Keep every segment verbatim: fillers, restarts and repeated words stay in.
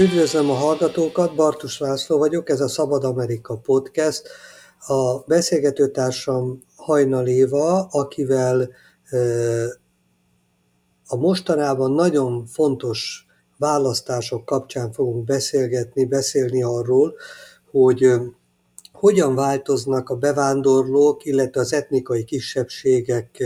Üdvözlöm a hallgatókat, Bartus László vagyok, ez a Szabad Amerika Podcast. A beszélgetőtársam Hajnal Éva, akivel a mostanában nagyon fontos választások kapcsán fogunk beszélgetni, beszélni arról, hogy hogyan változnak a bevándorlók, illetve az etnikai kisebbségek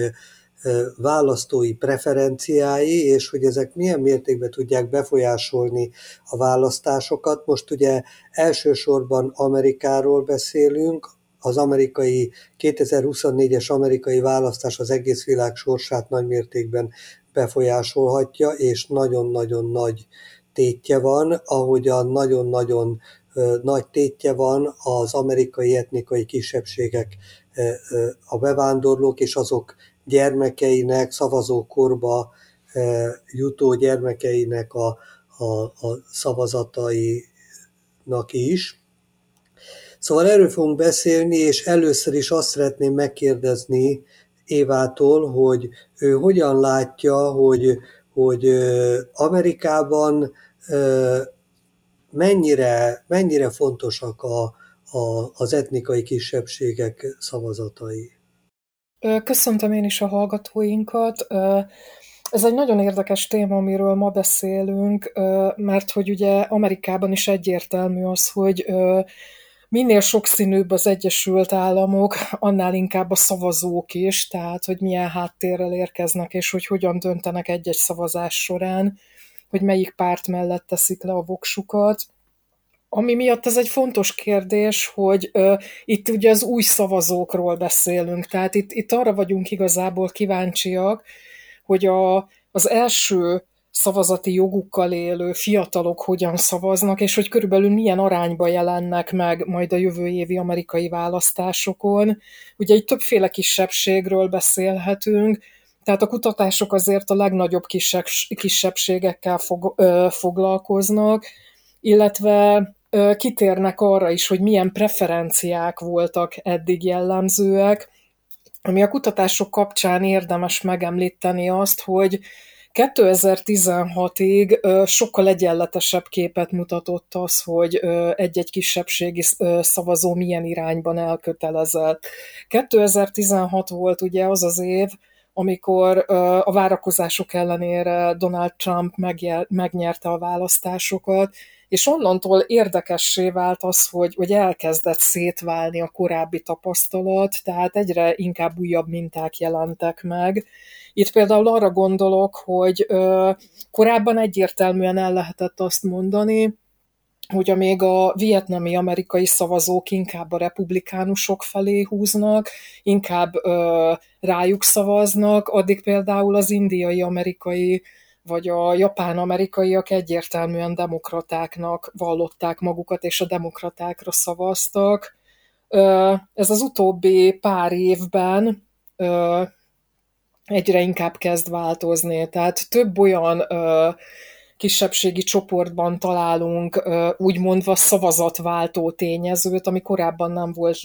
választói preferenciái, és hogy ezek milyen mértékben tudják befolyásolni a választásokat. Most ugye elsősorban Amerikáról beszélünk, az amerikai kétezer-huszonnégyes amerikai választás az egész világ sorsát nagy mértékben befolyásolhatja, és nagyon-nagyon nagy tétje van, ahogyan nagyon-nagyon nagy tétje van az amerikai etnikai kisebbségek, a bevándorlók és azok gyermekeinek, szavazókorba jutó gyermekeinek a, a, a szavazatainak is. Szóval erről fogunk beszélni, és először is azt szeretném megkérdezni Évától, hogy ő hogyan látja, hogy, hogy Amerikában mennyire, mennyire fontosak a, a, az etnikai kisebbségek szavazatai. Köszöntöm én is a hallgatóinkat. Ez egy nagyon érdekes téma, amiről ma beszélünk, mert hogy ugye Amerikában is egyértelmű az, hogy minél sokszínűbb az Egyesült Államok, annál inkább a szavazók is, tehát hogy milyen háttérrel érkeznek, és hogy hogyan döntenek egy-egy szavazás során, hogy melyik párt mellett teszik le a voksukat. Ami miatt ez egy fontos kérdés, hogy ö, itt ugye az új szavazókról beszélünk, tehát itt, itt arra vagyunk igazából kíváncsiak, hogy a, az első szavazati jogukkal élő fiatalok hogyan szavaznak, és hogy körülbelül milyen arányban jelennek meg majd a jövő évi amerikai választásokon. Ugye itt többféle kisebbségről beszélhetünk, tehát a kutatások azért a legnagyobb kisebb, kisebbségekkel fog, ö, foglalkoznak, illetve kitérnek arra is, hogy milyen preferenciák voltak eddig jellemzőek. Ami a kutatások kapcsán érdemes megemlíteni azt, hogy kétezer-tizenhatig sokkal egyenletesebb képet mutatott az, hogy egy-egy kisebbségi szavazó milyen irányban elkötelezett. kétezer-tizenhat volt ugye az az év, amikor a várakozások ellenére Donald Trump megnyerte a választásokat, és onnantól érdekessé vált az, hogy, hogy elkezdett szétválni a korábbi tapasztalat, tehát egyre inkább újabb minták jelentek meg. Itt például arra gondolok, hogy ö, korábban egyértelműen el lehetett azt mondani, hogy amíg a vietnami amerikai szavazók inkább a republikánusok felé húznak, inkább ö, rájuk szavaznak, addig például az indiai amerikai vagy a japán amerikaiak egyértelműen demokratáknak vallották magukat, és a demokratákra szavaztak. Ez az utóbbi pár évben egyre inkább kezd változni. Tehát több olyan kisebbségi csoportban találunk úgymondva szavazatváltó tényezőt, ami korábban nem volt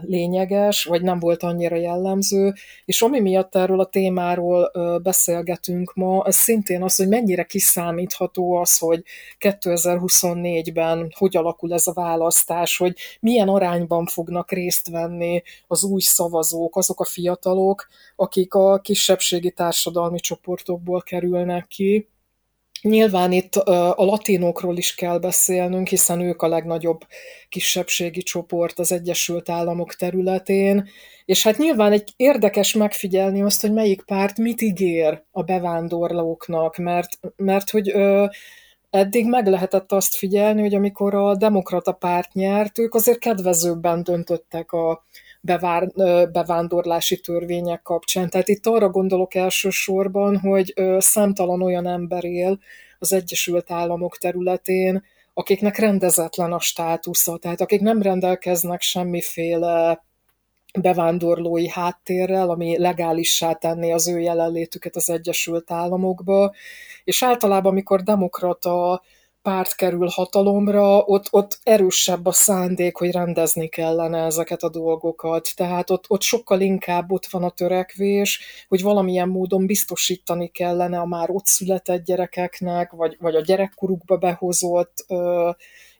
lényeges, vagy nem volt annyira jellemző, és ami miatt erről a témáról beszélgetünk ma, az szintén az, hogy mennyire kiszámítható az, hogy kétezer-huszonnégyben hogy alakul ez a választás, hogy milyen arányban fognak részt venni az új szavazók, azok a fiatalok, akik a kisebbségi társadalmi csoportokból kerülnek ki. Nyilván itt a latinokról is kell beszélnünk, hiszen ők a legnagyobb kisebbségi csoport az Egyesült Államok területén, és hát nyilván egy érdekes megfigyelni azt, hogy melyik párt mit ígér a bevándorlóknak, mert, mert hogy ö, eddig meg lehetett azt figyelni, hogy amikor a demokrata párt nyert, ők azért kedvezőbben döntöttek a Bevár, bevándorlási törvények kapcsán. Tehát itt arra gondolok elsősorban, hogy számtalan olyan ember él az Egyesült Államok területén, akiknek rendezetlen a státusza, tehát akik nem rendelkeznek semmiféle bevándorlói háttérrel, ami legálissá tenné az ő jelenlétüket az Egyesült Államokba, és általában, amikor demokrata párt kerül hatalomra, ott, ott erősebb a szándék, hogy rendezni kellene ezeket a dolgokat. Tehát ott, ott sokkal inkább ott van a törekvés, hogy valamilyen módon biztosítani kellene a már ott született gyerekeknek, vagy, vagy a gyerekkorukba behozott ö,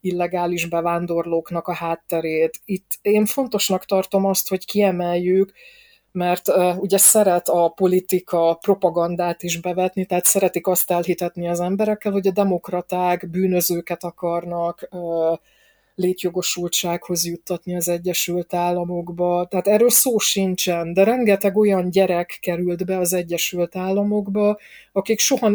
illegális bevándorlóknak a hátterét. Itt én fontosnak tartom azt, hogy kiemeljük, mert uh, ugye szeret a politika propagandát is bevetni, tehát szeretik azt elhitetni az emberekkel, hogy a demokraták bűnözőket akarnak uh, létjogosultsághoz juttatni az Egyesült Államokba. Tehát erről szó sincsen, de rengeteg olyan gyerek került be az Egyesült Államokba, akik soha,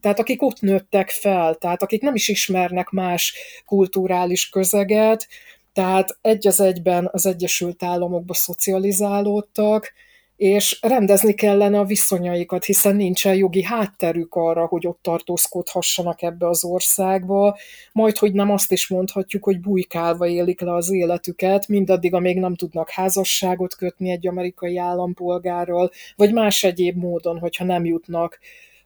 tehát akik ott nőttek fel, tehát akik nem is ismernek más kulturális közeget, tehát egy az egyben az Egyesült Államokba szocializálódtak, és rendezni kellene a viszonyaikat, hiszen nincsen jogi hátterük arra, hogy ott tartózkodhassanak ebbe az országba, majd hogy nem azt is mondhatjuk, hogy bujkálva élik le az életüket, mindaddig, amíg nem tudnak házasságot kötni egy amerikai állampolgárral, vagy más egyéb módon, hogyha nem jutnak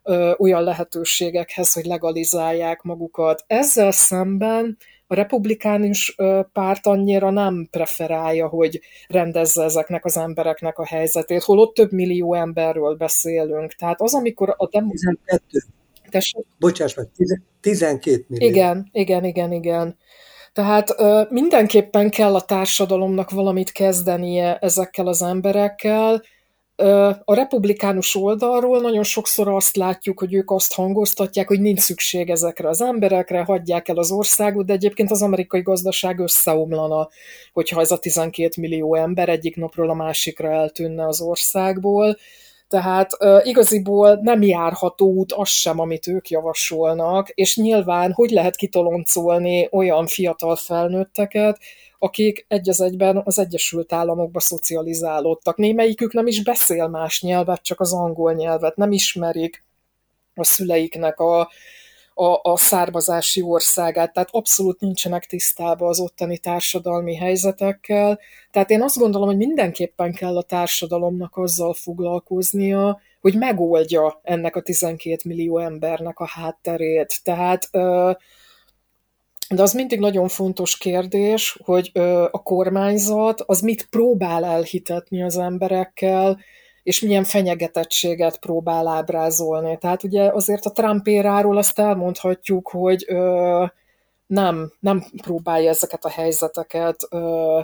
ö, olyan lehetőségekhez, hogy legalizálják magukat. Ezzel szemben a republikánus párt annyira nem preferálja, hogy rendezze ezeknek az embereknek a helyzetét, holott több millió emberről beszélünk. Tehát az, amikor a demokraták... tizenkettő. Bocsáss meg, tizenkét millió. Igen, igen, igen, igen. Tehát mindenképpen kell a társadalomnak valamit kezdenie ezekkel az emberekkel. A republikánus oldalról nagyon sokszor azt látjuk, hogy ők azt hangoztatják, hogy nincs szükség ezekre az emberekre, hagyják el az országot, de egyébként az amerikai gazdaság összeomlana, hogyha ez a tizenkét millió ember egyik napról a másikra eltűnne az országból. Tehát igaziból nem járható út az sem, amit ők javasolnak, és nyilván hogy lehet kitoloncolni olyan fiatal felnőtteket, akik egy az egyben az Egyesült Államokba szocializálódtak. Némelyikük nem is beszél más nyelvet, csak az angol nyelvet. Nem ismerik a szüleiknek a, a, a származási országát, tehát abszolút nincsenek tisztában az ottani társadalmi helyzetekkel. Tehát én azt gondolom, hogy mindenképpen kell a társadalomnak azzal foglalkoznia, hogy megoldja ennek a tizenkét millió embernek a hátterét. Tehát... De az mindig nagyon fontos kérdés, hogy a kormányzat az mit próbál elhitetni az emberekkel, és milyen fenyegetettséget próbál ábrázolni. Tehát ugye azért a Trump éráról azt elmondhatjuk, hogy nem, nem próbálja ezeket a helyzeteket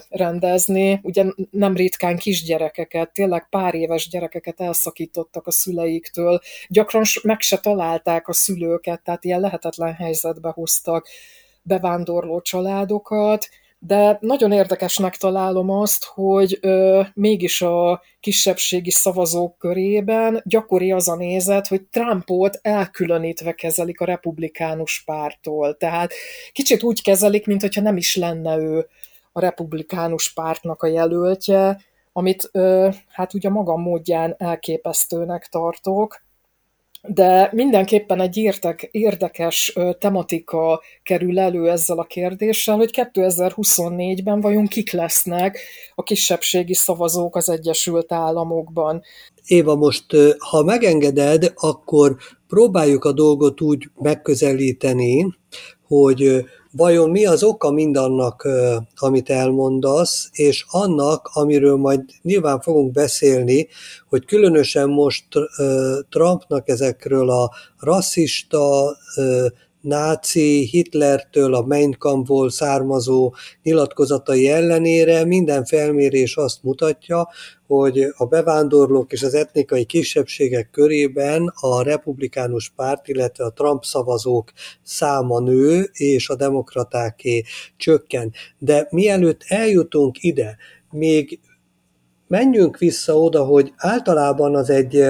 rendezni. Ugye nem ritkán kisgyerekeket, tényleg pár éves gyerekeket elszakítottak a szüleiktől. Gyakran meg se találták a szülőket, tehát ilyen lehetetlen helyzetbe hoztak bevándorló családokat, de nagyon érdekesnek találom azt, hogy ö, mégis a kisebbségi szavazók körében gyakori az a nézet, hogy Trumpot elkülönítve kezelik a republikánus párttól. Tehát kicsit úgy kezelik, mintha nem is lenne ő a republikánus pártnak a jelöltje, amit ö, hát ugye magam módján elképesztőnek tartok. De mindenképpen egy érdekes tematika kerül elő ezzel a kérdéssel, hogy kétezer-huszonnégyben vajon kik lesznek a kisebbségi szavazók az Egyesült Államokban. Éva, most ha megengeded, akkor próbáljuk a dolgot úgy megközelíteni, hogy vajon mi az oka mindannak, amit elmondasz, és annak, amiről majd nyilván fogunk beszélni, hogy különösen most Trumpnak ezekről a rasszista, náci, Hitlertől a Mein Kampfból származó nyilatkozatai ellenére minden felmérés azt mutatja, hogy a bevándorlók és az etnikai kisebbségek körében a republikánus párt, illetve a Trump szavazók száma nő, és a demokratáké csökken. De mielőtt eljutunk ide, még menjünk vissza oda, hogy általában az egy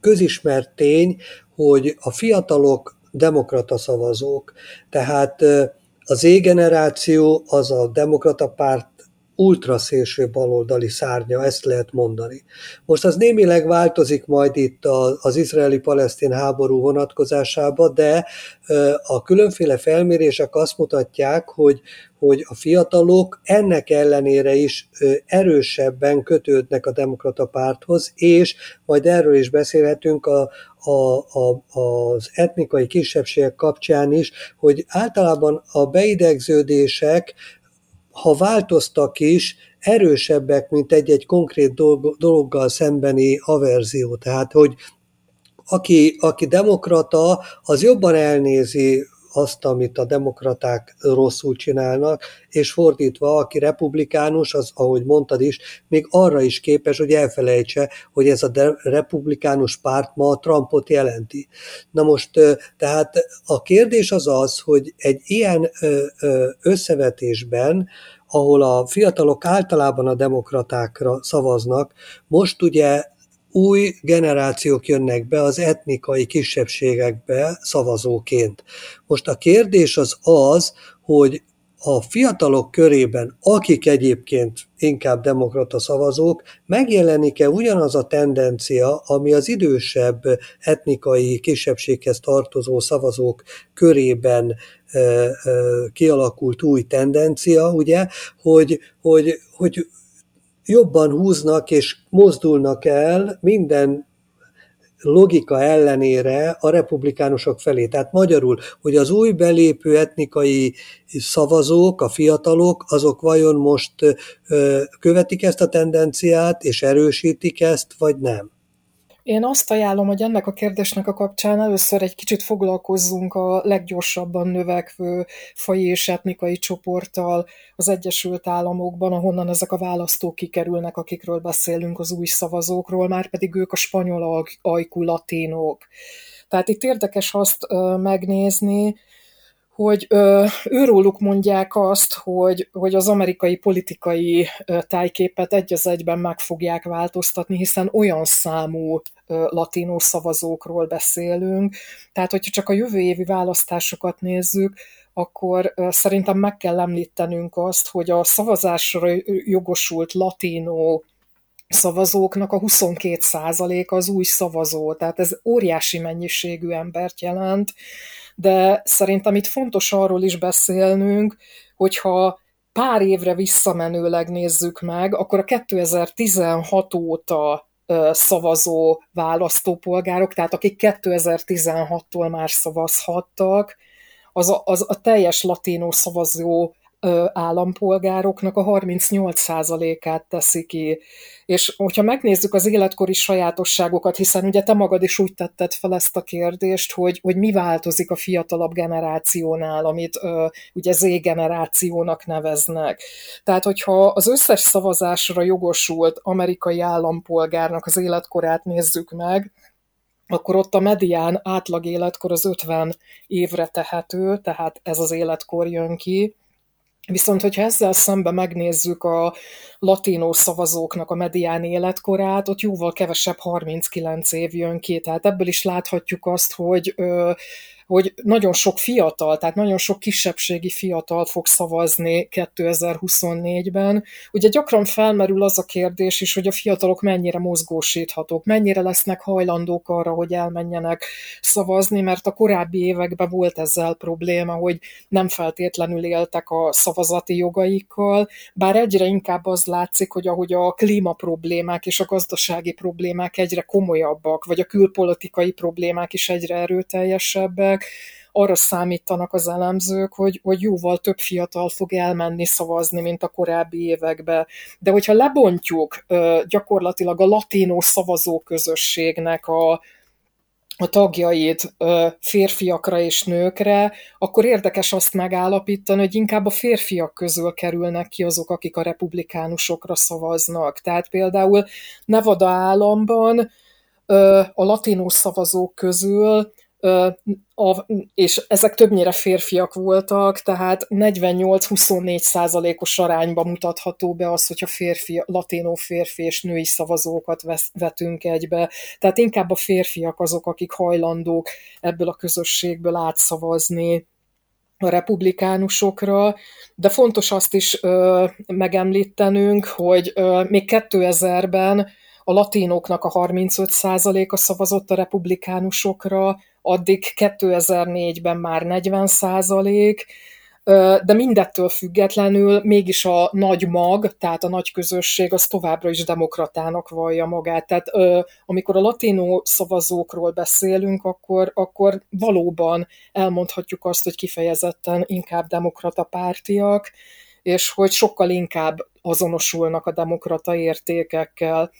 közismert tény, hogy a fiatalok demokrata szavazók. Tehát az Z generáció az a demokrata párt ultraszélső baloldali szárnya, ezt lehet mondani. Most az némileg változik majd itt az izraeli-palesztin háború vonatkozásába, de a különféle felmérések azt mutatják, hogy, hogy a fiatalok ennek ellenére is erősebben kötődnek a demokrata párthoz, és majd erről is beszélhetünk a, a, a, az etnikai kisebbségek kapcsán is, hogy általában a beidegződések, ha változtak is, erősebbek, mint egy-egy konkrét dolog, dologgal szembeni averzió. Tehát, hogy aki, aki demokrata, az jobban elnézi azt, amit a demokraták rosszul csinálnak, és fordítva, aki republikánus, az, ahogy mondtad is, még arra is képes, hogy elfelejtse, hogy ez a de- republikánus párt ma a Trumpot jelenti. Na most, tehát a kérdés az az, hogy egy ilyen összevetésben, ahol a fiatalok általában a demokratákra szavaznak, most ugye új generációk jönnek be az etnikai kisebbségekbe szavazóként. Most a kérdés az az, hogy a fiatalok körében, akik egyébként inkább demokrata szavazók, megjelenik-e ugyanaz a tendencia, ami az idősebb etnikai kisebbséghez tartozó szavazók körében ö, ö, kialakult új tendencia, ugye, hogy, hogy, hogy jobban húznak és mozdulnak el minden logika ellenére a republikánusok felé. Tehát magyarul, hogy az új belépő etnikai szavazók, a fiatalok, azok vajon most ö, követik ezt a tendenciát, és erősítik ezt, vagy nem? Én azt ajánlom, hogy ennek a kérdésnek a kapcsán először egy kicsit foglalkozzunk a leggyorsabban növekvő faji és etnikai csoporttal az Egyesült Államokban, ahonnan ezek a választók kikerülnek, akikről beszélünk, az új szavazókról, már pedig ők a spanyol ajkú latinok. Tehát itt érdekes azt megnézni, hogy őróluk mondják azt, hogy, hogy az amerikai politikai tájképet egy az egyben meg fogják változtatni, hiszen olyan számú latinó szavazókról beszélünk. Tehát, hogyha csak a jövő évi választásokat nézzük, akkor szerintem meg kell említenünk azt, hogy a szavazásra jogosult latinó szavazóknak a huszonkét százaléka az új szavazó, tehát ez óriási mennyiségű embert jelent, de szerintem itt fontos arról is beszélnünk, hogyha pár évre visszamenőleg nézzük meg, akkor a kétezer-tizenhat óta szavazó választópolgárok, tehát akik kétezer-tizenhattól már szavazhattak, az a, az a teljes latinó szavazó állampolgároknak a harmincnyolc százalékát teszi ki. És hogyha megnézzük az életkori sajátosságokat, hiszen ugye te magad is úgy tetted fel ezt a kérdést, hogy, hogy mi változik a fiatalabb generációnál, amit ö, ugye Z-generációnak neveznek. Tehát, hogyha az összes szavazásra jogosult amerikai állampolgárnak az életkorát nézzük meg, akkor ott a medián átlag életkor az ötven évre tehető, tehát ez az életkor jön ki. Viszont, hogyha ezzel szemben megnézzük a latinó szavazóknak a medián életkorát, ott jóval kevesebb, harminckilenc év jön ki. Tehát ebből is láthatjuk azt, hogy, hogy nagyon sok fiatal, tehát nagyon sok kisebbségi fiatal fog szavazni kétezer-huszonnégyben. Ugye gyakran felmerül az a kérdés is, hogy a fiatalok mennyire mozgósíthatók, mennyire lesznek hajlandók arra, hogy elmenjenek szavazni, mert a korábbi években volt ezzel probléma, hogy nem feltétlenül éltek a szavazati jogaikkal, bár egyre inkább az látszik, hogy ahogy a klímaproblémák és a gazdasági problémák egyre komolyabbak, vagy a külpolitikai problémák is egyre erőteljesebbek, arra számítanak az elemzők, hogy, hogy jóval több fiatal fog elmenni szavazni, mint a korábbi években. De hogyha lebontjuk gyakorlatilag a latinó szavazóközösségnek a a tagjait férfiakra és nőkre, akkor érdekes azt megállapítani, hogy inkább a férfiak közül kerülnek ki azok, akik a republikánusokra szavaznak. Tehát például Nevada államban a latinó szavazók közül, és ezek többnyire férfiak voltak, tehát negyvennyolc-huszonnégy százalékos arányban mutatható be az, hogyha férfi, latinó férfi és női szavazókat vetünk egybe. Tehát inkább a férfiak azok, akik hajlandók ebből a közösségből átszavazni a republikánusokra, de fontos azt is ö, megemlítenünk, hogy ö, még kétezerben a latinoknak a harmincöt százaléka szavazott a republikánusokra, addig kétezer-négyben már negyven százalék, ö, de mindettől függetlenül mégis a nagy mag, tehát a nagy közösség, az továbbra is demokratának vallja magát. Tehát ö, amikor a latinó szavazókról beszélünk, akkor, akkor valóban elmondhatjuk azt, hogy kifejezetten inkább demokrata pártiak, és hogy sokkal inkább azonosulnak a demokrata értékekkel.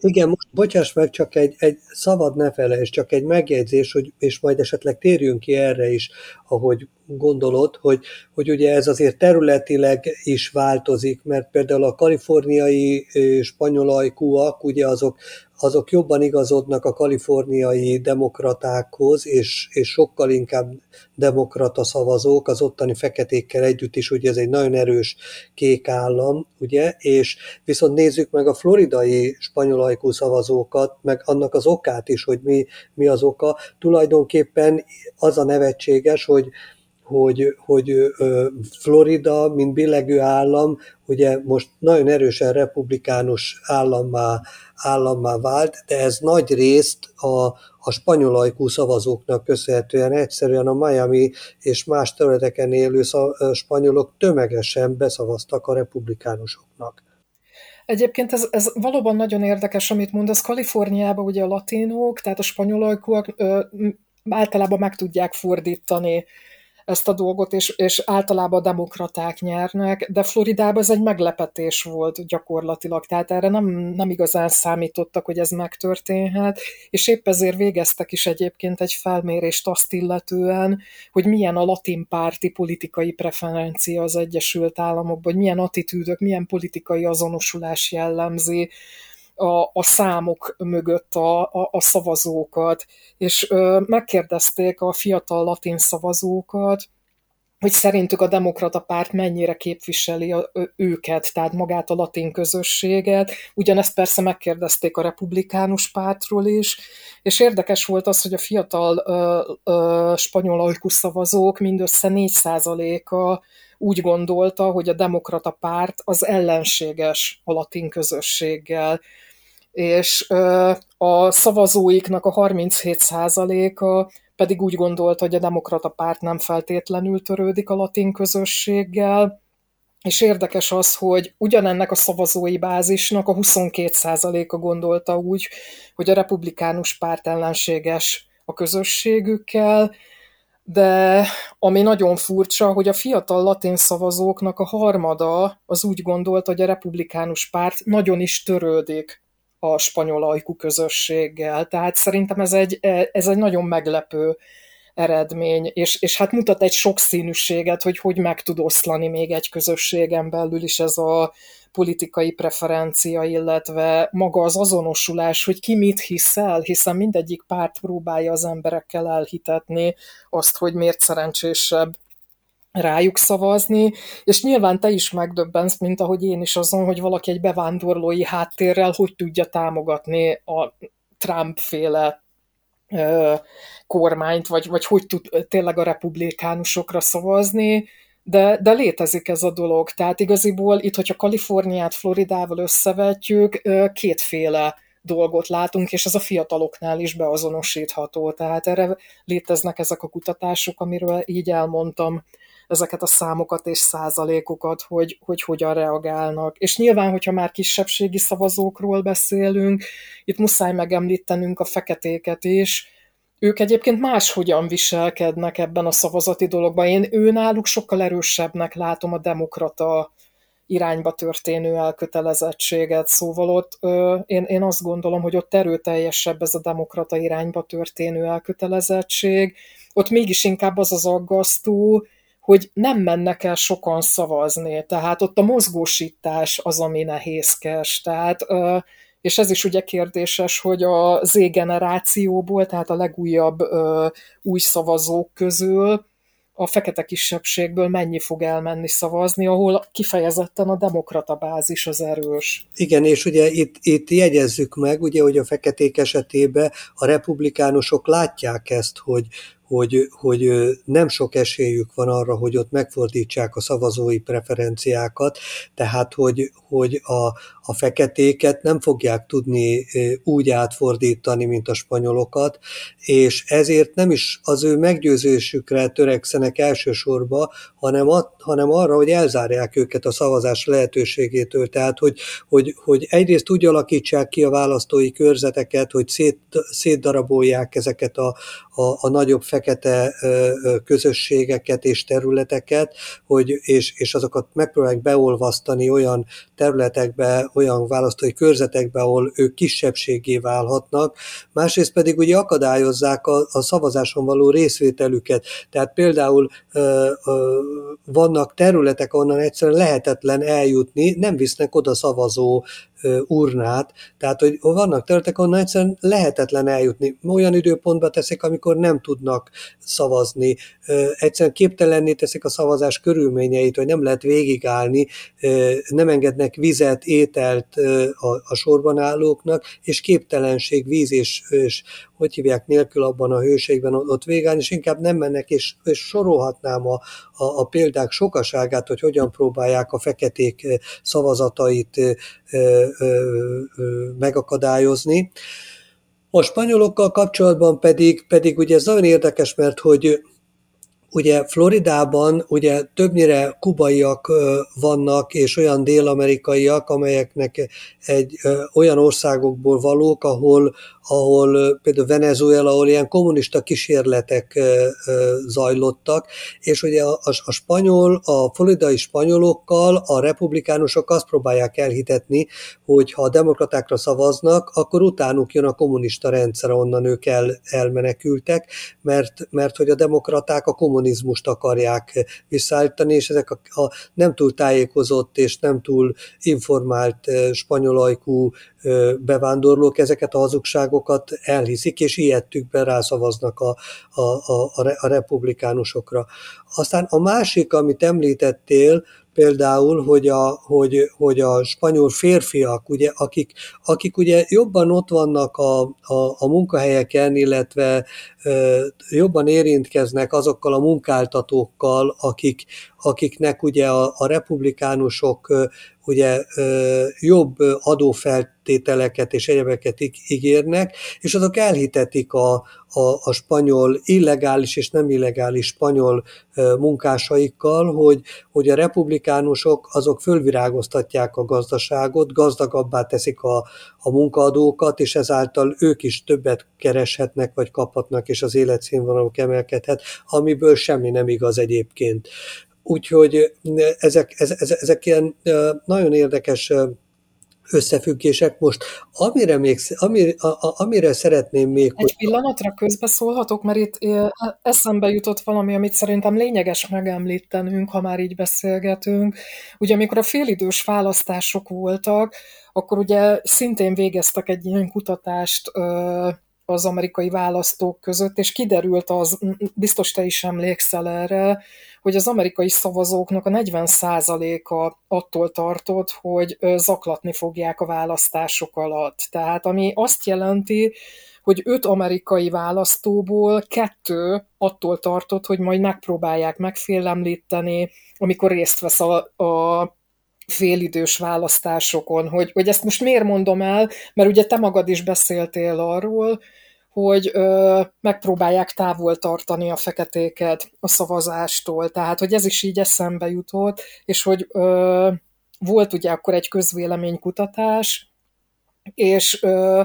Igen, most bocsáss meg, csak egy, egy szabad ne felejts, csak egy megjegyzés, hogy, és majd esetleg térjünk ki erre is, ahogy gondolod, hogy, hogy ugye ez azért területileg is változik, mert például a kaliforniai spanyolajkúak, ugye azok, azok jobban igazodnak a kaliforniai demokratákhoz, és, és sokkal inkább demokrata szavazók, az ottani feketékkel együtt is, ugye ez egy nagyon erős kék állam, ugye, és viszont nézzük meg a floridai spanyolajkú szavazókat, meg annak az okát is, hogy mi, mi az oka. Tulajdonképpen az a nevetséges, hogy hogy, hogy Florida, mint billegő állam, ugye most nagyon erősen republikánus állammá, állammá vált, de ez nagy részt a, a spanyolajkú szavazóknak köszönhetően, egyszerűen a Miami és más területeken élő spanyolok tömegesen beszavaztak a republikánusoknak. Egyébként ez, ez valóban nagyon érdekes, amit mondasz. Kaliforniában ugye a latinók, tehát a spanyolajkúak általában meg tudják fordítani ezt a dolgot, és, és általában a demokraták nyernek, de Floridában ez egy meglepetés volt gyakorlatilag, tehát erre nem, nem igazán számítottak, hogy ez megtörténhet, és épp ezért végeztek is egyébként egy felmérést azt illetően, hogy milyen a latinpárti politikai preferencia az Egyesült Államokban, milyen attitűdök, milyen politikai azonosulás jellemzi A, a számok mögött a, a, a szavazókat, és ö, megkérdezték a fiatal latin szavazókat, hogy szerintük a demokrata párt mennyire képviseli a, ö, őket, tehát magát a latin közösséget. Ugyanezt persze megkérdezték a republikánus pártról is, és érdekes volt az, hogy a fiatal ö, ö, spanyolajkú szavazók mindössze négy százaléka úgy gondolta, hogy a demokrata párt az ellenséges a latin közösséggel, és a szavazóiknak a harminchét százaléka pedig úgy gondolta, hogy a demokrata párt nem feltétlenül törődik a latin közösséggel, és érdekes az, hogy ugyanennek a szavazói bázisnak a huszonkét százaléka gondolta úgy, hogy a republikánus párt ellenséges a közösségükkel, de ami nagyon furcsa, hogy a fiatal latin szavazóknak a harmada az úgy gondolta, hogy a republikánus párt nagyon is törődik a spanyolajkú közösséggel. Tehát szerintem ez egy, ez egy nagyon meglepő eredmény, és, és hát mutat egy sokszínűséget, hogy hogy meg tud oszlani még egy közösségen belül is ez a politikai preferencia, illetve maga az azonosulás, hogy ki mit hiszel, hiszen mindegyik párt próbálja az emberekkel elhitetni azt, hogy miért szerencsésebb rájuk szavazni, és nyilván te is megdöbbensz, mint ahogy én is azon, hogy valaki egy bevándorlói háttérrel hogy tudja támogatni a Trump-féle ö, kormányt, vagy, vagy hogy tud tényleg a republikánusokra szavazni. De, de létezik ez a dolog. Tehát igaziból itt, hogyha Kaliforniát Floridával összevetjük, kétféle dolgot látunk, és ez a fiataloknál is beazonosítható. Tehát erre léteznek ezek a kutatások, amiről így elmondtam, ezeket a számokat és százalékokat, hogy, hogy hogyan reagálnak. És nyilván, hogyha már kisebbségi szavazókról beszélünk, itt muszáj megemlítenünk a feketéket is. Ők egyébként máshogyan viselkednek ebben a szavazati dologban. Én őnáluk sokkal erősebbnek látom a demokrata irányba történő elkötelezettséget. Szóval ott ö, én, én azt gondolom, hogy ott erőteljesebb ez a demokrata irányba történő elkötelezettség. Ott mégis inkább az az aggasztó, hogy nem mennek el sokan szavazni. Tehát ott a mozgósítás az, ami nehézkes. Tehát... Ö, És ez is ugye kérdéses, hogy a Z-generációból, tehát a legújabb ö, új szavazók közül a fekete kisebbségből mennyi fog elmenni szavazni, ahol kifejezetten a demokrata bázis az erős. Igen, és ugye itt, itt jegyezzük meg, ugye, hogy a feketék esetében a republikánusok látják ezt, hogy hogy, hogy nem sok esélyük van arra, hogy ott megfordítsák a szavazói preferenciákat, tehát hogy, hogy a, a feketéket nem fogják tudni úgy átfordítani, mint a spanyolokat, és ezért nem is az ő meggyőzésükre törekszenek elsősorban, hanem, a, hanem arra, hogy elzárják őket a szavazás lehetőségétől, tehát hogy, hogy, hogy egyrészt úgy alakítsák ki a választói körzeteket, hogy szét, szétdarabolják ezeket a, a, a nagyobb fekete közösségeket és területeket, hogy, és, és azokat megpróbálják beolvasztani olyan területekbe, olyan választói körzetekbe, ahol ők kisebbséggé válhatnak, másrészt pedig ugye akadályozzák a, a szavazáson való részvételüket. Tehát például ö, ö, vannak területek, onnan egyszerűen lehetetlen eljutni, nem visznek oda szavazó urnát, tehát hogy vannak területek, onnan egyszerűen lehetetlen eljutni. Olyan időpontba teszik, amikor nem tudnak szavazni. Egyszerűen képtelenné teszik a szavazás körülményeit, hogy nem lehet végigállni, nem engednek vizet, ételt a, a sorban állóknak, és képtelenség, víz és, és hogy hívják nélkül abban a hőségben ott végén, és inkább nem mennek, és, és sorolhatnám a, a, a példák sokaságát, hogy hogyan próbálják a feketék szavazatait megakadályozni. A spanyolokkal kapcsolatban pedig, pedig ugye ez nagyon érdekes, mert hogy ugye Floridában ugye többnyire kubaiak vannak, és olyan dél-amerikaiak, amelyeknek egy olyan országokból valók, ahol, ahol például Venezuela, ahol ilyen kommunista kísérletek zajlottak, és ugye a, a, a spanyol, a floridai spanyolokkal a republikánusok azt próbálják elhitetni, hogy ha a demokratákra szavaznak, akkor utánuk jön a kommunista rendszer, onnan ők el, elmenekültek, mert, mert hogy a demokraták a kommunizmust akarják visszaállítani, és ezek a, a nem túl tájékozott és nem túl informált spanyolajkú bevándorlók ezeket a hazugságokat elhiszik, és ilyettükben rászavaznak a, a, a, a republikánusokra. Aztán a másik, amit említettél, például, hogy a, hogy, hogy a spanyol férfiak, ugye, akik, akik ugye jobban ott vannak a, a, a munkahelyeken, illetve ö, jobban érintkeznek azokkal a munkáltatókkal, akik, akiknek ugye a, a republikánusok ö, ugye ö, jobb adófeltételeket és egyebeket ígérnek, és azok elhitetik a, a, a spanyol illegális és nem illegális spanyol ö, munkásaikkal, hogy, hogy a republikánusok azok fölvirágoztatják a gazdaságot, gazdagabbá teszik a, a munkaadókat, és ezáltal ők is többet kereshetnek, vagy kaphatnak, és az életszínvonaluk emelkedhet, amiből semmi nem igaz egyébként. Úgyhogy ezek, ezek, ezek ilyen nagyon érdekes összefüggések most. Amire, még, amire, amire szeretném még... Egy pillanatra közbeszólhatok, mert itt eszembe jutott valami, amit szerintem lényeges megemlítenünk, ha már így beszélgetünk. Ugye amikor a félidős választások voltak, akkor ugye szintén végeztek egy ilyen kutatást az amerikai választók között, és kiderült az, biztos te is emlékszel erre, hogy az amerikai szavazóknak a negyven százaléka attól tartott, hogy zaklatni fogják a választások alatt. Tehát ami azt jelenti, hogy öt amerikai választóból kettő attól tartott, hogy majd megpróbálják megfélemlíteni, amikor részt vesz a, a félidős választásokon, hogy, hogy ezt most miért mondom el, mert ugye te magad is beszéltél arról, hogy ö, megpróbálják távol tartani a feketéket a szavazástól. Tehát, hogy ez is így eszembe jutott, és hogy ö, volt ugye akkor egy közvéleménykutatás, és ö,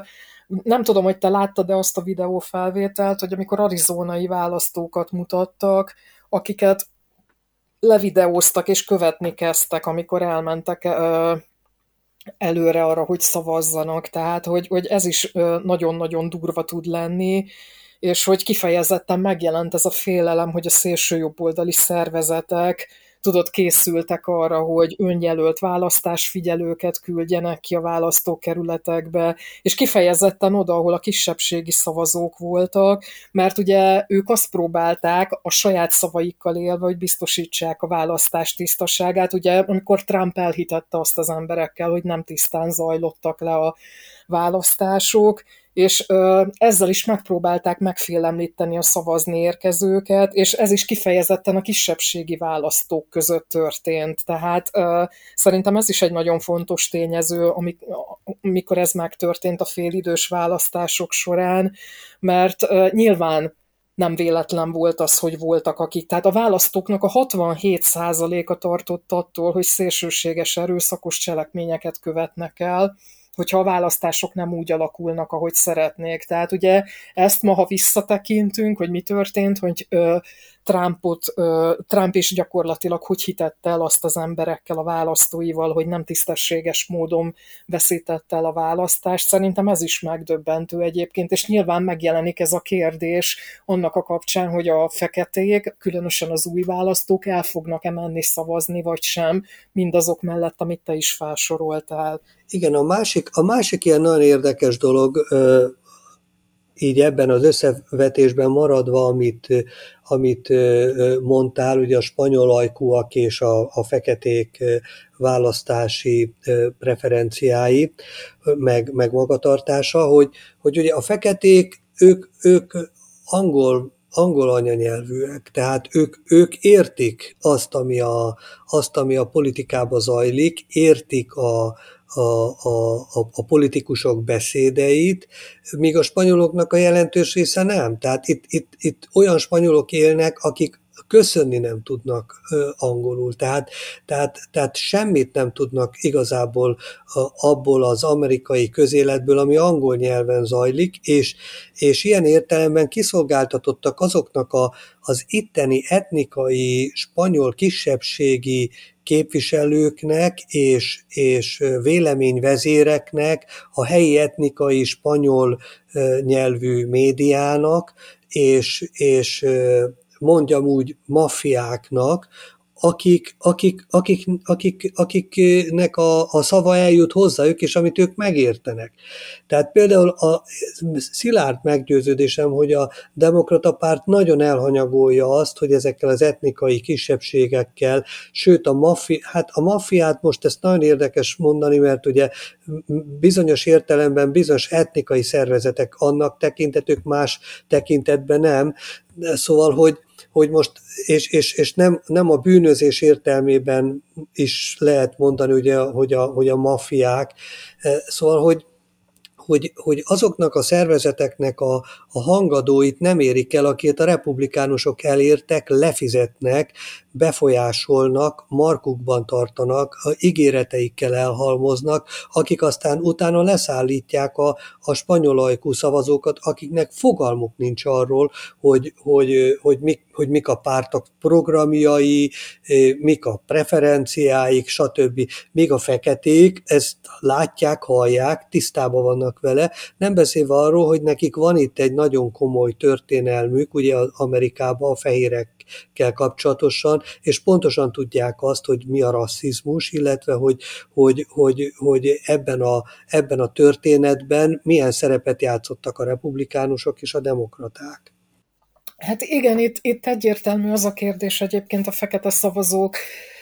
nem tudom, hogy te láttad-e azt a videófelvételt, hogy amikor arizonai választókat mutattak, akiket levideóztak és követni kezdtek, amikor elmentek ö, előre arra, hogy szavazzanak, tehát hogy, hogy ez is nagyon-nagyon durva tud lenni, és hogy kifejezetten megjelent ez a félelem, hogy a szélsőjobboldali szervezetek, tudod, készültek arra, hogy önjelölt választásfigyelőket küldjenek ki a választókerületekbe, és kifejezetten oda, ahol a kisebbségi szavazók voltak, mert ugye ők azt próbálták a saját szavaikkal élve, hogy biztosítsák a választás tisztaságát. Ugye amikor Trump elhitette azt az emberekkel, hogy nem tisztán zajlottak le a választások, és ezzel is megpróbálták megfélemlíteni a szavazni érkezőket, és ez is kifejezetten a kisebbségi választók között történt. Tehát szerintem ez is egy nagyon fontos tényező, amikor ez megtörtént a félidős választások során, mert nyilván nem véletlen volt az, hogy voltak akik. Tehát a választóknak a hatvanhét százaléka tartott attól, hogy szélsőséges erőszakos cselekményeket követnek el, hogyha a választások nem úgy alakulnak, ahogy szeretnék. Tehát ugye ezt ma, ha visszatekintünk, hogy mi történt, hogy ö, Trumpot, ö, Trump is gyakorlatilag hogy hitette el azt az emberekkel, a választóival, hogy nem tisztességes módon veszítette el a választást. Szerintem ez is megdöbbentő egyébként, és nyilván megjelenik ez a kérdés annak a kapcsán, hogy a feketék, különösen az új választók el fognak-e menni szavazni, vagy sem, mindazok mellett, amit te is felsoroltál. Igen, a másik, a másik ilyen nagyon érdekes dolog, így ebben az összevetésben maradva, amit, amit mondtál, ugye a spanyol ajkúak és a, a feketék választási preferenciái, meg, meg magatartása, hogy, hogy ugye a feketék, ők, ők angol, angol anyanyelvűek, tehát ők, ők értik azt ami, a, azt, ami a politikába zajlik, értik a A, a, a politikusok beszédeit, míg a spanyoloknak a jelentős része nem. Tehát itt, itt, itt olyan spanyolok élnek, akik köszönni nem tudnak angolul, tehát, tehát, tehát semmit nem tudnak igazából abból az amerikai közéletből, ami angol nyelven zajlik, és, és ilyen értelemben kiszolgáltatottak azoknak a, az itteni etnikai, spanyol kisebbségi képviselőknek és, és véleményvezéreknek, a helyi etnikai spanyol nyelvű médiának, és, és mondjam úgy maffiáknak, akik, akik, akik, akik, akiknek a, a szava eljut hozzájuk, és amit ők megértenek. Tehát például a szilárd meggyőződésem, hogy a demokrata párt nagyon elhanyagolja azt, hogy ezekkel az etnikai kisebbségekkel, sőt a maffi, hát a maffiát most ezt nagyon érdekes mondani, mert ugye bizonyos értelemben bizonyos etnikai szervezetek annak tekintetők, más tekintetben nem. Szóval, hogy hogy most, és, és, és nem, nem a bűnözés értelmében is lehet mondani, ugye, hogy, a, hogy a maffiák, szóval, hogy, hogy, hogy azoknak a szervezeteknek a, a hangadóit nem érik el, akit a republikánusok elértek, lefizetnek, befolyásolnak, markukban tartanak, ígéreteikkel elhalmoznak, akik aztán utána leszállítják a, a spanyol ajkú szavazókat, akiknek fogalmuk nincs arról, hogy, hogy, hogy, mik, hogy mik a pártok programjai, mik a preferenciáik, stb. Míg a feketék ezt látják, hallják, tisztában vannak vele, nem beszélve arról, hogy nekik van itt egy nagyon komoly történelmük, ugye Amerikában a fehérekkel kapcsolatosan, és pontosan tudják azt, hogy mi a rasszizmus, illetve hogy, hogy, hogy, hogy ebben, a, ebben a történetben milyen szerepet játszottak a republikánusok és a demokraták. Hát igen, itt, itt egyértelmű az a kérdés egyébként a fekete szavazók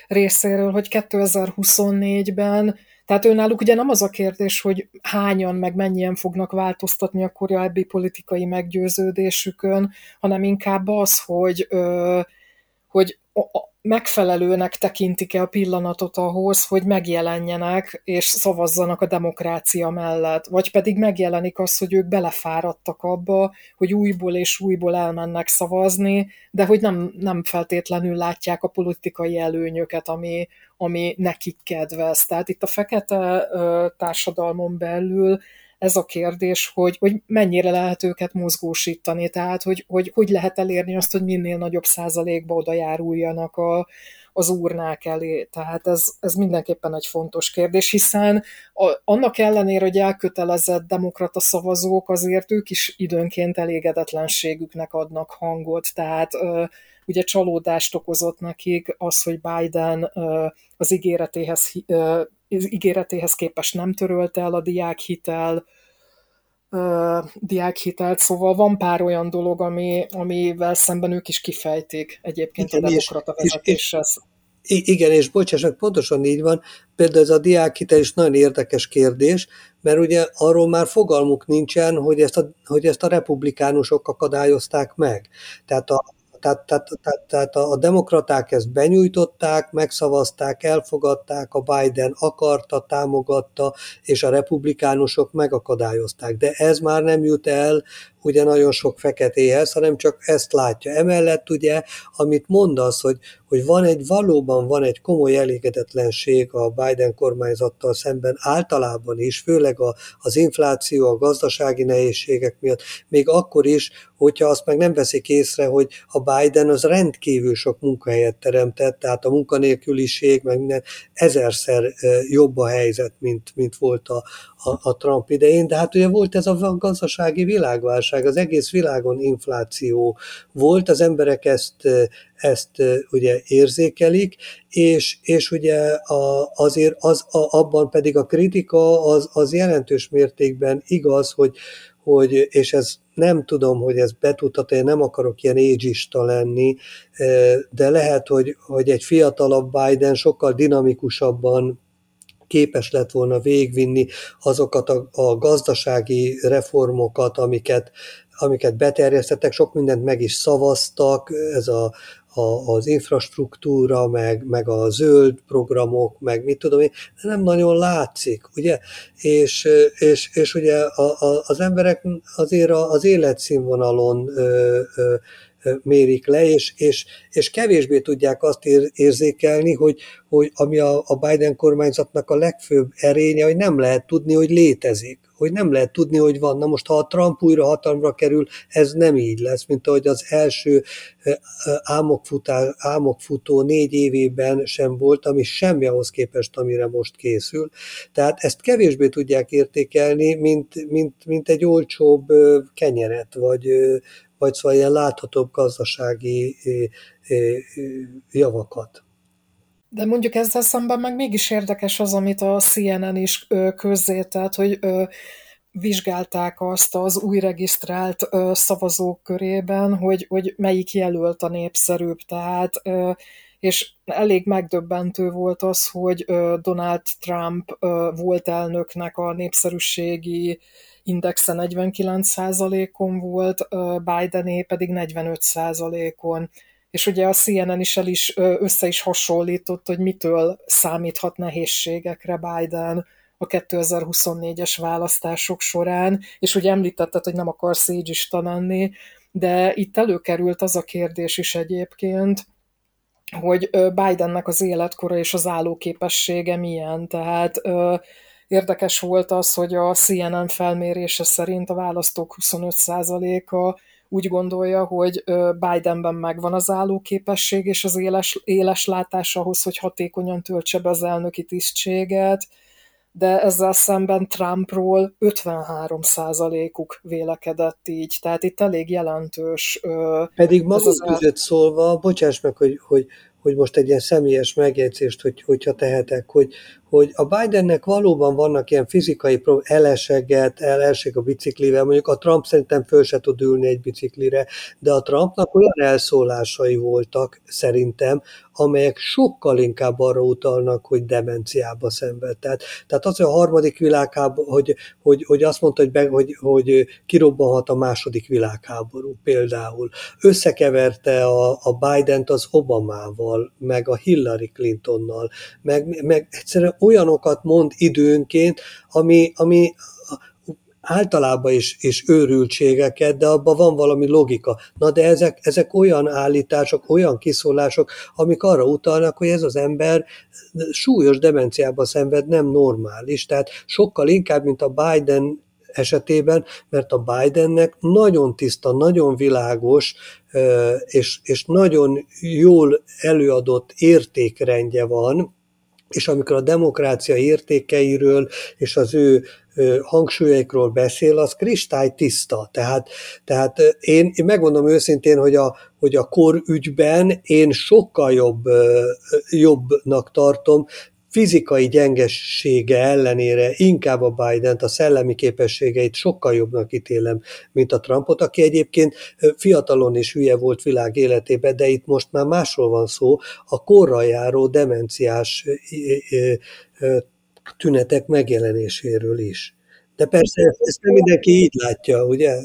részéről, hogy kétezer-huszonnégyben, tehát őnáluk ugye nem az a kérdés, hogy hányan meg mennyien fognak változtatni a korábbi politikai meggyőződésükön, hanem inkább az, hogy, ö, hogy megfelelőnek tekintik-e a pillanatot ahhoz, hogy megjelenjenek és szavazzanak a demokrácia mellett, vagy pedig megjelenik az, hogy ők belefáradtak abba, hogy újból és újból elmennek szavazni, de hogy nem, nem feltétlenül látják a politikai előnyöket, ami, ami nekik kedvez. Tehát itt a fekete ö, társadalmon belül ez a kérdés, hogy, hogy mennyire lehet őket mozgósítani, tehát hogy, hogy hogy lehet elérni azt, hogy minél nagyobb százalékba oda járuljanak a, az urnák elé. Tehát ez, ez mindenképpen egy fontos kérdés, hiszen a, annak ellenére, hogy elkötelezett demokrata szavazók, azért ők is időnként elégedetlenségüknek adnak hangot, tehát ö, ugye csalódást okozott nekik az, hogy Biden ö, az ígéretéhez ö, az ígéretéhez képest nem törölte el a diákhitel, uh, diákhitelt, szóval van pár olyan dolog, ami, amivel szemben ők is kifejtik egyébként. Igen, a demokrata vezetéssel. És, és, I- igen, és bocsássak, pontosan így van. Például ez a diákhitel is nagyon érdekes kérdés, mert ugye arról már fogalmuk nincsen, hogy ezt a, hogy ezt a republikánusok akadályozták meg. Tehát a Tehát, tehát, tehát, tehát a demokraták ezt benyújtották, megszavazták, elfogadták, a Biden akarta, támogatta, és a republikánusok megakadályozták. De ez már nem jut el ugye nagyon sok feketéhez, hanem csak ezt látja. Emellett ugye, amit mondasz, hogy, hogy van egy, valóban van egy komoly elégedetlenség a Biden kormányzattal szemben általában is, főleg a, az infláció, a gazdasági nehézségek miatt, még akkor is, hogyha azt meg nem veszik észre, hogy a Biden az rendkívül sok munkahelyet teremtett, tehát a munkanélküliség, meg minden ezerszer jobb a helyzet, mint, mint volt a, a, a Trump idején, de hát ugye volt ez a gazdasági világválság, az egész világon infláció volt, az emberek ezt, ezt ugye érzékelik, és, és ugye a, azért az, a, abban pedig a kritika az, az jelentős mértékben igaz, hogy, hogy és ez nem tudom, hogy ez betudható, én nem akarok ilyen ageista lenni, de lehet, hogy, hogy egy fiatalabb Biden sokkal dinamikusabban képes lett volna végvinni azokat a, a gazdasági reformokat, amiket, amiket beterjesztettek, sok mindent meg is szavaztak, ez a, a, az infrastruktúra, meg, meg a zöld programok, meg mit tudom én, de nem nagyon látszik, ugye? És, és, és ugye a, a, az emberek azért az életszínvonalon ö, ö, mérik le, és, és, és kevésbé tudják azt ér, érzékelni, hogy, hogy ami a, a Biden kormányzatnak a legfőbb erénye, hogy nem lehet tudni, hogy létezik, hogy nem lehet tudni, hogy van. Na most, ha a Trump újra hatalomra kerül, ez nem így lesz, mint ahogy az első álmokfutá, álmokfutó négy évében sem volt, ami semmi ahhoz képest, amire most készül. Tehát ezt kevésbé tudják értékelni, mint, mint, mint egy olcsóbb kenyeret, vagy vagy szóval ilyen láthatóbb gazdasági javakat. De mondjuk ezzel szemben meg mégis érdekes az, amit a C N N is közzétett, hogy vizsgálták azt az új regisztrált szavazók körében, hogy, hogy melyik jelölt a népszerűbb. Tehát, és elég megdöbbentő volt az, hogy Donald Trump volt elnöknek a népszerűségi indexe negyvenkilenc százalékon volt, Bidené pedig negyvenöt százalékon. És ugye a C N N is, el is össze is hasonlított, hogy mitől számíthat nehézségekre Biden a kétezer-huszonnégyes választások során, és ugye említetted, hogy nem akarsz így is tanulni, de itt előkerült az a kérdés is egyébként, hogy Bidennek az életkora és az állóképessége milyen, tehát érdekes volt az, hogy a C N N felmérése szerint a választók huszonöt százaléka úgy gondolja, hogy Bidenben megvan az állóképesség és az éles, éles látás ahhoz, hogy hatékonyan töltse be az elnöki tisztséget, de ezzel szemben Trumpról ötvenhárom százalékuk vélekedett így. Tehát itt elég jelentős... Pedig maguküzet szólva, bocsáss meg, hogy... hogy... hogy most egy ilyen személyes megjegyzést, hogy, hogyha tehetek, hogy, hogy a Bidennek valóban vannak ilyen fizikai problémák, eleseget, elesik a biciklivel, mondjuk a Trump szerintem föl se tud ülni egy biciklire, de a Trumpnak olyan elszólásai voltak szerintem, amelyek sokkal inkább arra utalnak, hogy demenciába szenved. Tehát, tehát az, hogy a harmadik világháború, hogy, hogy, hogy azt mondta, hogy, be, hogy, hogy kirobbanhat a második világháború például. Összekeverte a, a Bident az Obamával, meg a Hillary Clintonnal, meg, meg egyszerűen olyanokat mond időnként, ami... ami általában is, is őrültségeket, de abban van valami logika. Na de ezek, ezek olyan állítások, olyan kiszólások, amik arra utalnak, hogy ez az ember súlyos demenciába szenved, nem normális. Tehát sokkal inkább, mint a Biden esetében, mert a Bidennek nagyon tiszta, nagyon világos és, és nagyon jól előadott értékrendje van, és amikor a demokrácia értékeiről és az ő hangsúlyaikról beszél, az kristálytiszta. Tehát, tehát én, én megmondom őszintén, hogy a, hogy a kor ügyben én sokkal jobb, jobbnak tartom, fizikai gyengessége ellenére inkább a Bident, a szellemi képességeit sokkal jobbnak ítélem, mint a Trumpot, aki egyébként fiatalon is hülye volt világ életében, de itt most már másról van szó, a korra járó demenciás tünetek megjelenéséről is. De persze ezt nem mindenki így látja, ugye?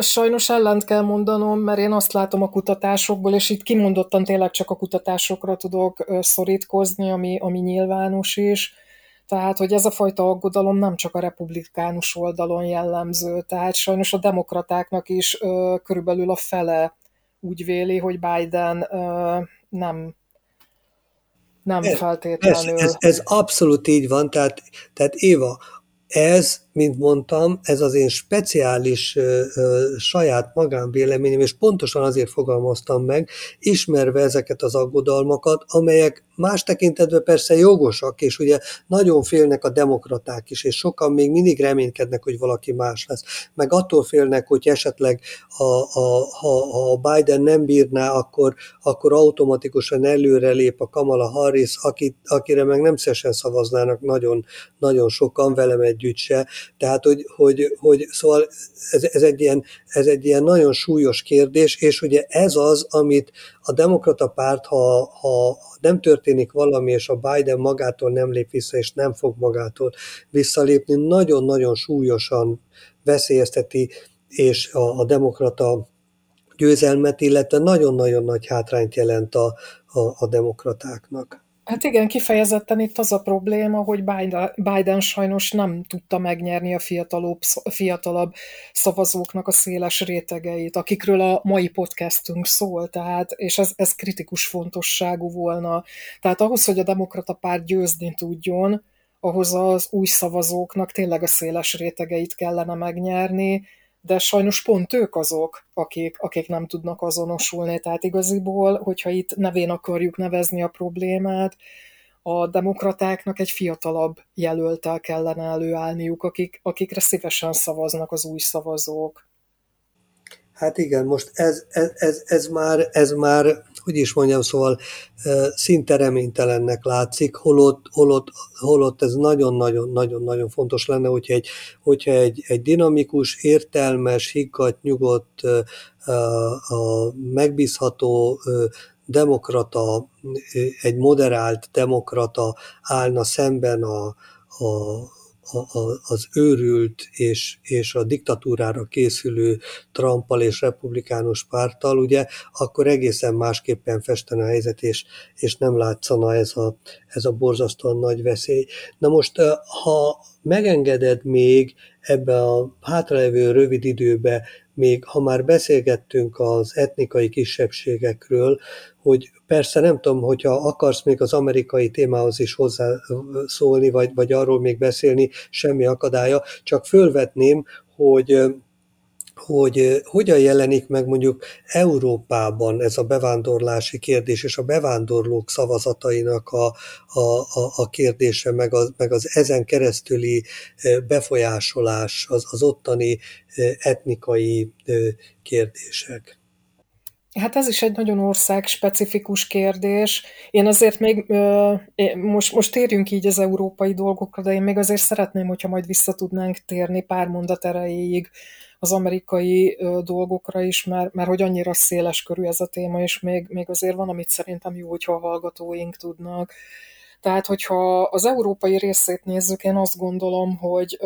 Sajnos ellent kell mondanom, mert én azt látom a kutatásokból, és itt kimondottan tényleg csak a kutatásokra tudok szorítkozni, ami, ami nyilvános is. Tehát, hogy ez a fajta aggodalom nem csak a republikánus oldalon jellemző. Tehát sajnos a demokratáknak is ö, körülbelül a fele úgy véli, hogy Biden ö, nem... Nem feltétlenül. Ez, ez, ez abszolút így van, tehát, tehát Éva, ez, mint mondtam, ez az én speciális ö, ö, saját magánvéleményem, és pontosan azért fogalmaztam meg, ismerve ezeket az aggodalmakat, amelyek más tekintetben persze jogosak, és ugye nagyon félnek a demokraták is, és sokan még mindig reménykednek, hogy valaki más lesz. Meg attól félnek, hogy esetleg a, a, ha, ha Biden nem bírná, akkor, akkor automatikusan előrelép a Kamala Harris, akit, akire meg nem szívesen szavaznának nagyon, nagyon sokan, velem együtt se. Tehát, hogy, hogy, hogy szóval ez, ez, egy ilyen, ez egy ilyen nagyon súlyos kérdés, és ugye ez az, amit a demokrata párt, ha, ha nem történik valami, és a Biden magától nem lép vissza, és nem fog magától visszalépni, nagyon-nagyon súlyosan veszélyezteti és a, a demokrata győzelmet, illetve nagyon-nagyon nagy hátrányt jelent a, a, a demokratáknak. Hát igen, kifejezetten itt az a probléma, hogy Biden, Biden sajnos nem tudta megnyerni a fiatalabb, fiatalabb szavazóknak a széles rétegeit, akikről a mai podcastünk szól, tehát, és ez, ez kritikus fontosságú volna. Tehát ahhoz, hogy a demokrata párt győzni tudjon, ahhoz az új szavazóknak tényleg a széles rétegeit kellene megnyerni, de sajnos pont ők azok, akik, akik nem tudnak azonosulni. Tehát igaziból, hogyha itt nevén akarjuk nevezni a problémát, a demokratáknak egy fiatalabb jelölttel kellene előállniuk, akik, akikre szívesen szavaznak az új szavazók. Hát igen, most ez, ez, ez, ez, már, ez már, hogy is mondjam, szóval szinte reménytelennek látszik, holott, holott, holott ez nagyon-nagyon-nagyon-nagyon fontos lenne, hogyha egy, hogyha egy, egy dinamikus, értelmes, higgadt, nyugodt, megbízható demokrata, egy moderált demokrata állna szemben a, a A, a, az őrült és, és a diktatúrára készülő Trumpal és republikánus párttal, ugye, akkor egészen másképpen festene a helyzet, és, és nem látszana ez a, ez a borzasztóan nagy veszély. Na most, ha megengeded még ebbe a hátralévő rövid időbe, még ha már beszélgettünk az etnikai kisebbségekről, hogy persze nem tudom, hogyha akarsz még az amerikai témához is hozzászólni, vagy, vagy arról még beszélni, semmi akadálya, csak fölvetném, hogy, hogy hogyan jelenik meg mondjuk Európában ez a bevándorlási kérdés, és a bevándorlók szavazatainak a, a, a kérdése, meg az, meg az ezen keresztüli befolyásolás, az, az ottani etnikai kérdések. Hát ez is egy nagyon országspecifikus kérdés. Én azért még, most, most térjünk így az európai dolgokra, de én még azért szeretném, hogyha majd vissza tudnánk térni pár mondat erejéig az amerikai dolgokra is, mert, mert hogy annyira széles körű ez a téma, és még, még azért van, amit szerintem jó, hogyha a hallgatóink tudnak. Tehát, hogyha az európai részét nézzük, én azt gondolom, hogy...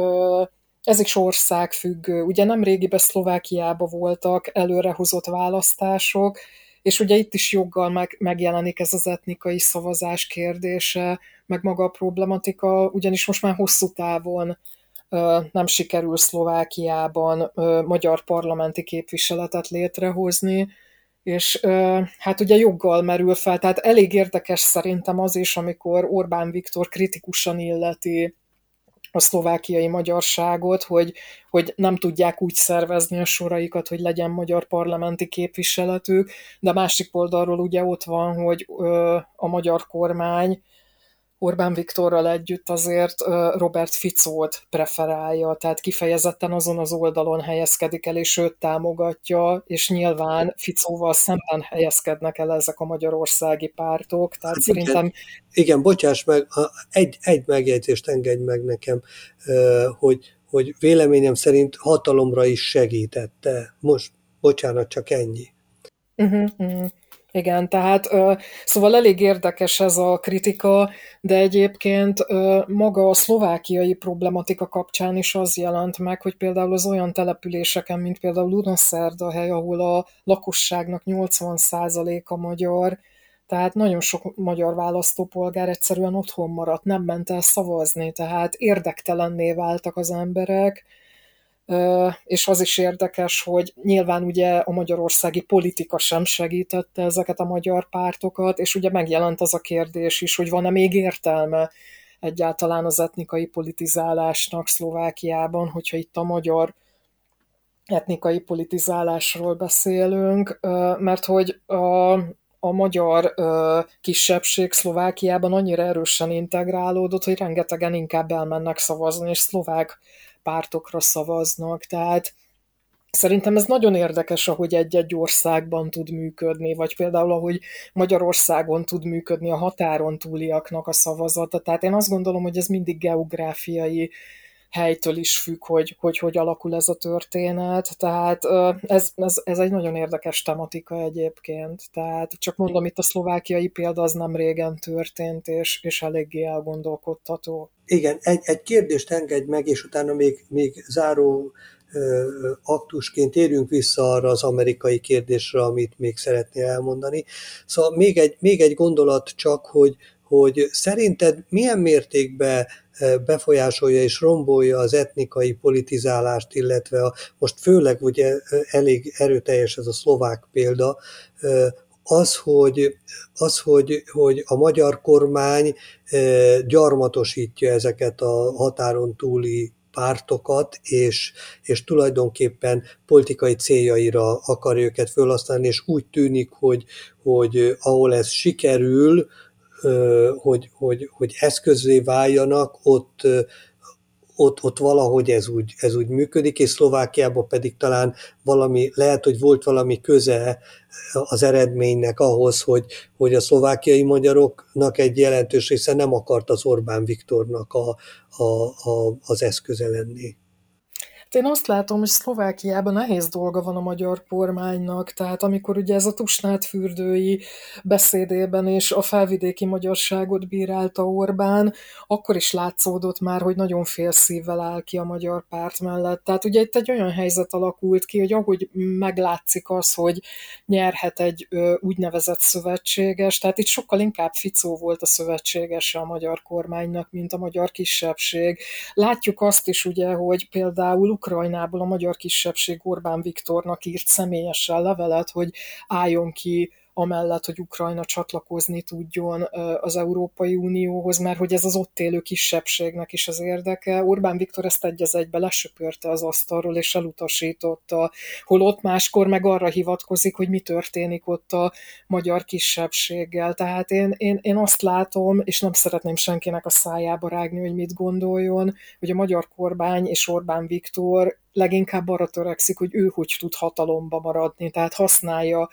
Ez is országfüggő. Ugye nem régiben Szlovákiában voltak előrehozott választások, és ugye itt is joggal meg, megjelenik ez az etnikai szavazás kérdése, meg maga a problematika, ugyanis most már hosszú távon ö, nem sikerül Szlovákiában ö, magyar parlamenti képviseletet létrehozni, és ö, hát ugye joggal merül fel. Tehát elég érdekes szerintem az is, amikor Orbán Viktor kritikusan illeti a szlovákiai magyarságot, hogy, hogy nem tudják úgy szervezni a soraikat, hogy legyen magyar parlamenti képviseletük, de másik oldalról ugye ott van, hogy ö, a magyar kormány Orbán Viktorral együtt azért Robert Ficót preferálja, tehát kifejezetten azon az oldalon helyezkedik el, és őt támogatja, és nyilván Ficóval szemben helyezkednek el ezek a magyarországi pártok, tehát igen, szerintem... Igen, bocsáss meg, egy, egy megjegyzést engedj meg nekem, hogy, hogy véleményem szerint hatalomra is segítette. Most, bocsánat, csak ennyi. Uh-huh, uh-huh. Igen, tehát szóval elég érdekes ez a kritika, de egyébként maga a szlovákiai problematika kapcsán is az jelent meg, hogy például az olyan településeken, mint például Lunoszerdahely, ahol a lakosságnak nyolcvan százaléka magyar, tehát nagyon sok magyar választópolgár egyszerűen otthon maradt, nem ment el szavazni, tehát érdektelenné váltak az emberek. Uh, és az is érdekes, hogy nyilván ugye a magyarországi politika sem segítette ezeket a magyar pártokat, és ugye megjelent az a kérdés is, hogy van-e még értelme egyáltalán az etnikai politizálásnak Szlovákiában, hogyha itt a magyar etnikai politizálásról beszélünk, uh, mert hogy a... a magyar ö, kisebbség Szlovákiában annyira erősen integrálódott, hogy rengetegen inkább elmennek szavazni, és szlovák pártokra szavaznak. Tehát szerintem ez nagyon érdekes, ahogy egy-egy országban tud működni, vagy például ahogy Magyarországon tud működni a határon túliaknak a szavazata. Tehát én azt gondolom, hogy ez mindig geográfiai helytől is függ, hogy hogy, hogy alakul ez a történet, tehát ez, ez, ez egy nagyon érdekes tematika egyébként, tehát csak mondom, itt a szlovákiai példa az nem régen történt, és, és eléggé elgondolkodtató. Igen, egy, egy kérdést engedj meg, és utána még, még záró ö, aktusként térjünk vissza arra az amerikai kérdésre, amit még szeretnél elmondani. Szóval még egy, még egy gondolat csak, hogy hogy szerinted milyen mértékben befolyásolja és rombolja az etnikai politizálást, illetve a, most főleg ugye elég erőteljes ez a szlovák példa, az, hogy, az, hogy, hogy a magyar kormány gyarmatosítja ezeket a határon túli pártokat, és, és tulajdonképpen politikai céljaira akar őket fölhasználni, és úgy tűnik, hogy, hogy ahol ez sikerül, Hogy, hogy, hogy eszközré váljanak, ott, ott, ott valahogy ez úgy, ez úgy működik, és Szlovákiában pedig talán valami, lehet, hogy volt valami köze az eredménynek ahhoz, hogy, hogy a szlovákiai magyaroknak egy jelentős része nem akart az Orbán Viktornak a, a, a, az eszköze lenni. Én azt látom, hogy Szlovákiában nehéz dolga van a magyar kormánynak, tehát amikor ugye ez a tusnádfürdői beszédében és a felvidéki magyarságot bírálta Orbán, akkor is látszódott már, hogy nagyon félszívvel áll ki a magyar párt mellett. Tehát ugye itt egy olyan helyzet alakult ki, hogy ahogy meglátszik az, hogy nyerhet egy úgynevezett szövetséges, tehát itt sokkal inkább Ficó volt a szövetségese a magyar kormánynak, mint a magyar kisebbség. Látjuk azt is ugye, hogy például Ukrajnából a magyar kisebbség Orbán Viktornak írt személyesen levelet, hogy álljon ki amellett, hogy Ukrajna csatlakozni tudjon az Európai Unióhoz, mert hogy ez az ott élő kisebbségnek is az érdeke. Orbán Viktor ezt egy az egybe lesöpörte az asztalról, és elutasította, holott máskor meg arra hivatkozik, hogy mi történik ott a magyar kisebbséggel. Tehát én, én, én azt látom, és nem szeretném senkinek a szájába rágni, hogy mit gondoljon, hogy a magyar kormány és Orbán Viktor leginkább arra törekszik, hogy ő hogy tud hatalomba maradni, tehát használja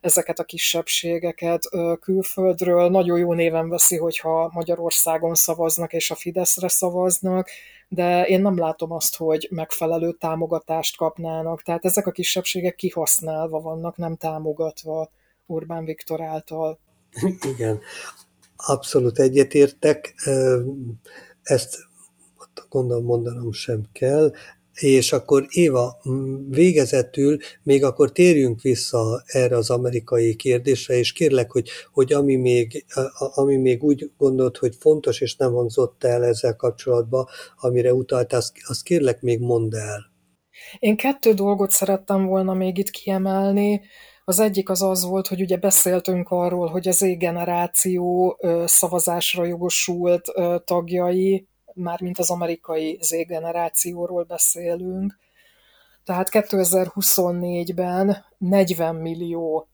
ezeket a kisebbségeket külföldről. Nagyon jó néven veszi, hogyha Magyarországon szavaznak és a Fideszre szavaznak, de én nem látom azt, hogy megfelelő támogatást kapnának. Tehát ezek a kisebbségek kihasználva vannak, nem támogatva Orbán Viktor által. Igen, abszolút egyetértek. Ezt gondolom mondanom sem kell. És akkor Éva, végezetül még akkor térjünk vissza erre az amerikai kérdésre, és kérlek, hogy, hogy ami, még, ami még úgy gondolt, hogy fontos, és nem hangzott el ezzel kapcsolatban, amire utaltál, azt, azt kérlek, még mondd el. Én kettő dolgot szerettem volna még itt kiemelni. Az egyik az az volt, hogy ugye beszéltünk arról, hogy az E-generáció szavazásra jogosult tagjai, mármint az amerikai Z-generációról beszélünk. Tehát kétezer-huszonnégyben negyven millió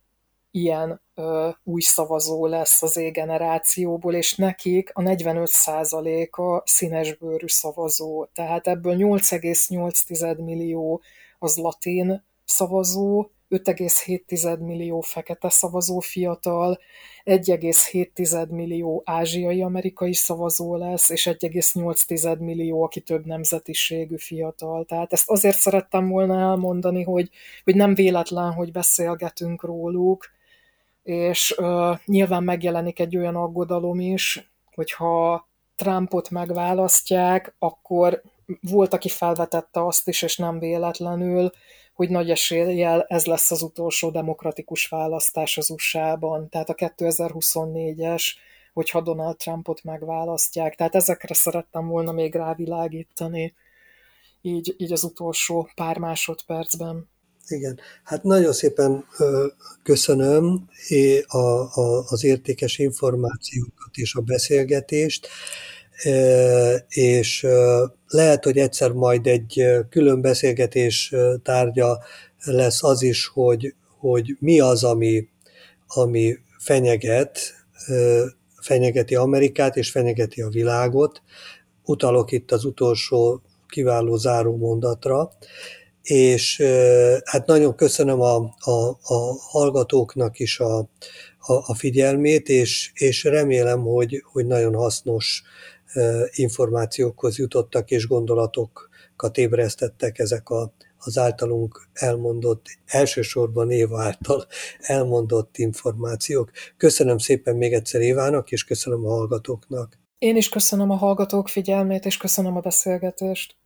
ilyen ö, új szavazó lesz az é-generációból, és nekik a negyvenöt százaléka színesbőrű szavazó. Tehát ebből nyolc egész nyolc millió az latin szavazó, öt egész hét millió fekete szavazó fiatal, egy egész hét millió ázsiai amerikai szavazó lesz, és egy egész nyolc millió, aki több nemzetiségű fiatal. Tehát ezt azért szerettem volna elmondani, hogy, hogy nem véletlen, hogy beszélgetünk róluk, és uh, nyilván megjelenik egy olyan aggodalom is, hogyha Trumpot megválasztják, akkor volt, aki felvetette azt is, és nem véletlenül, hogy nagy eséllyel ez lesz az utolsó demokratikus választás az u es á-ban, tehát a kétezer-huszonnégyes, hogyha Donald Trumpot megválasztják. Tehát ezekre szerettem volna még rávilágítani, így, így az utolsó pár másodpercben. Igen, hát nagyon szépen köszönöm az értékes információkat és a beszélgetést, és lehet, hogy egyszer majd egy külön beszélgetés tárgya lesz az is, hogy, hogy mi az, ami, ami fenyeget, fenyegeti Amerikát és fenyegeti a világot. Utalok itt az utolsó kiváló záró mondatra, és hát nagyon köszönöm a, a, a hallgatóknak is a, a, a figyelmét, és, és remélem, hogy, hogy nagyon hasznos információkhoz jutottak, és gondolatokat ébresztettek ezek a, az általunk elmondott, elsősorban Éva által elmondott információk. Köszönöm szépen még egyszer Évának, és köszönöm a hallgatóknak. Én is köszönöm a hallgatók figyelmét, és köszönöm a beszélgetést.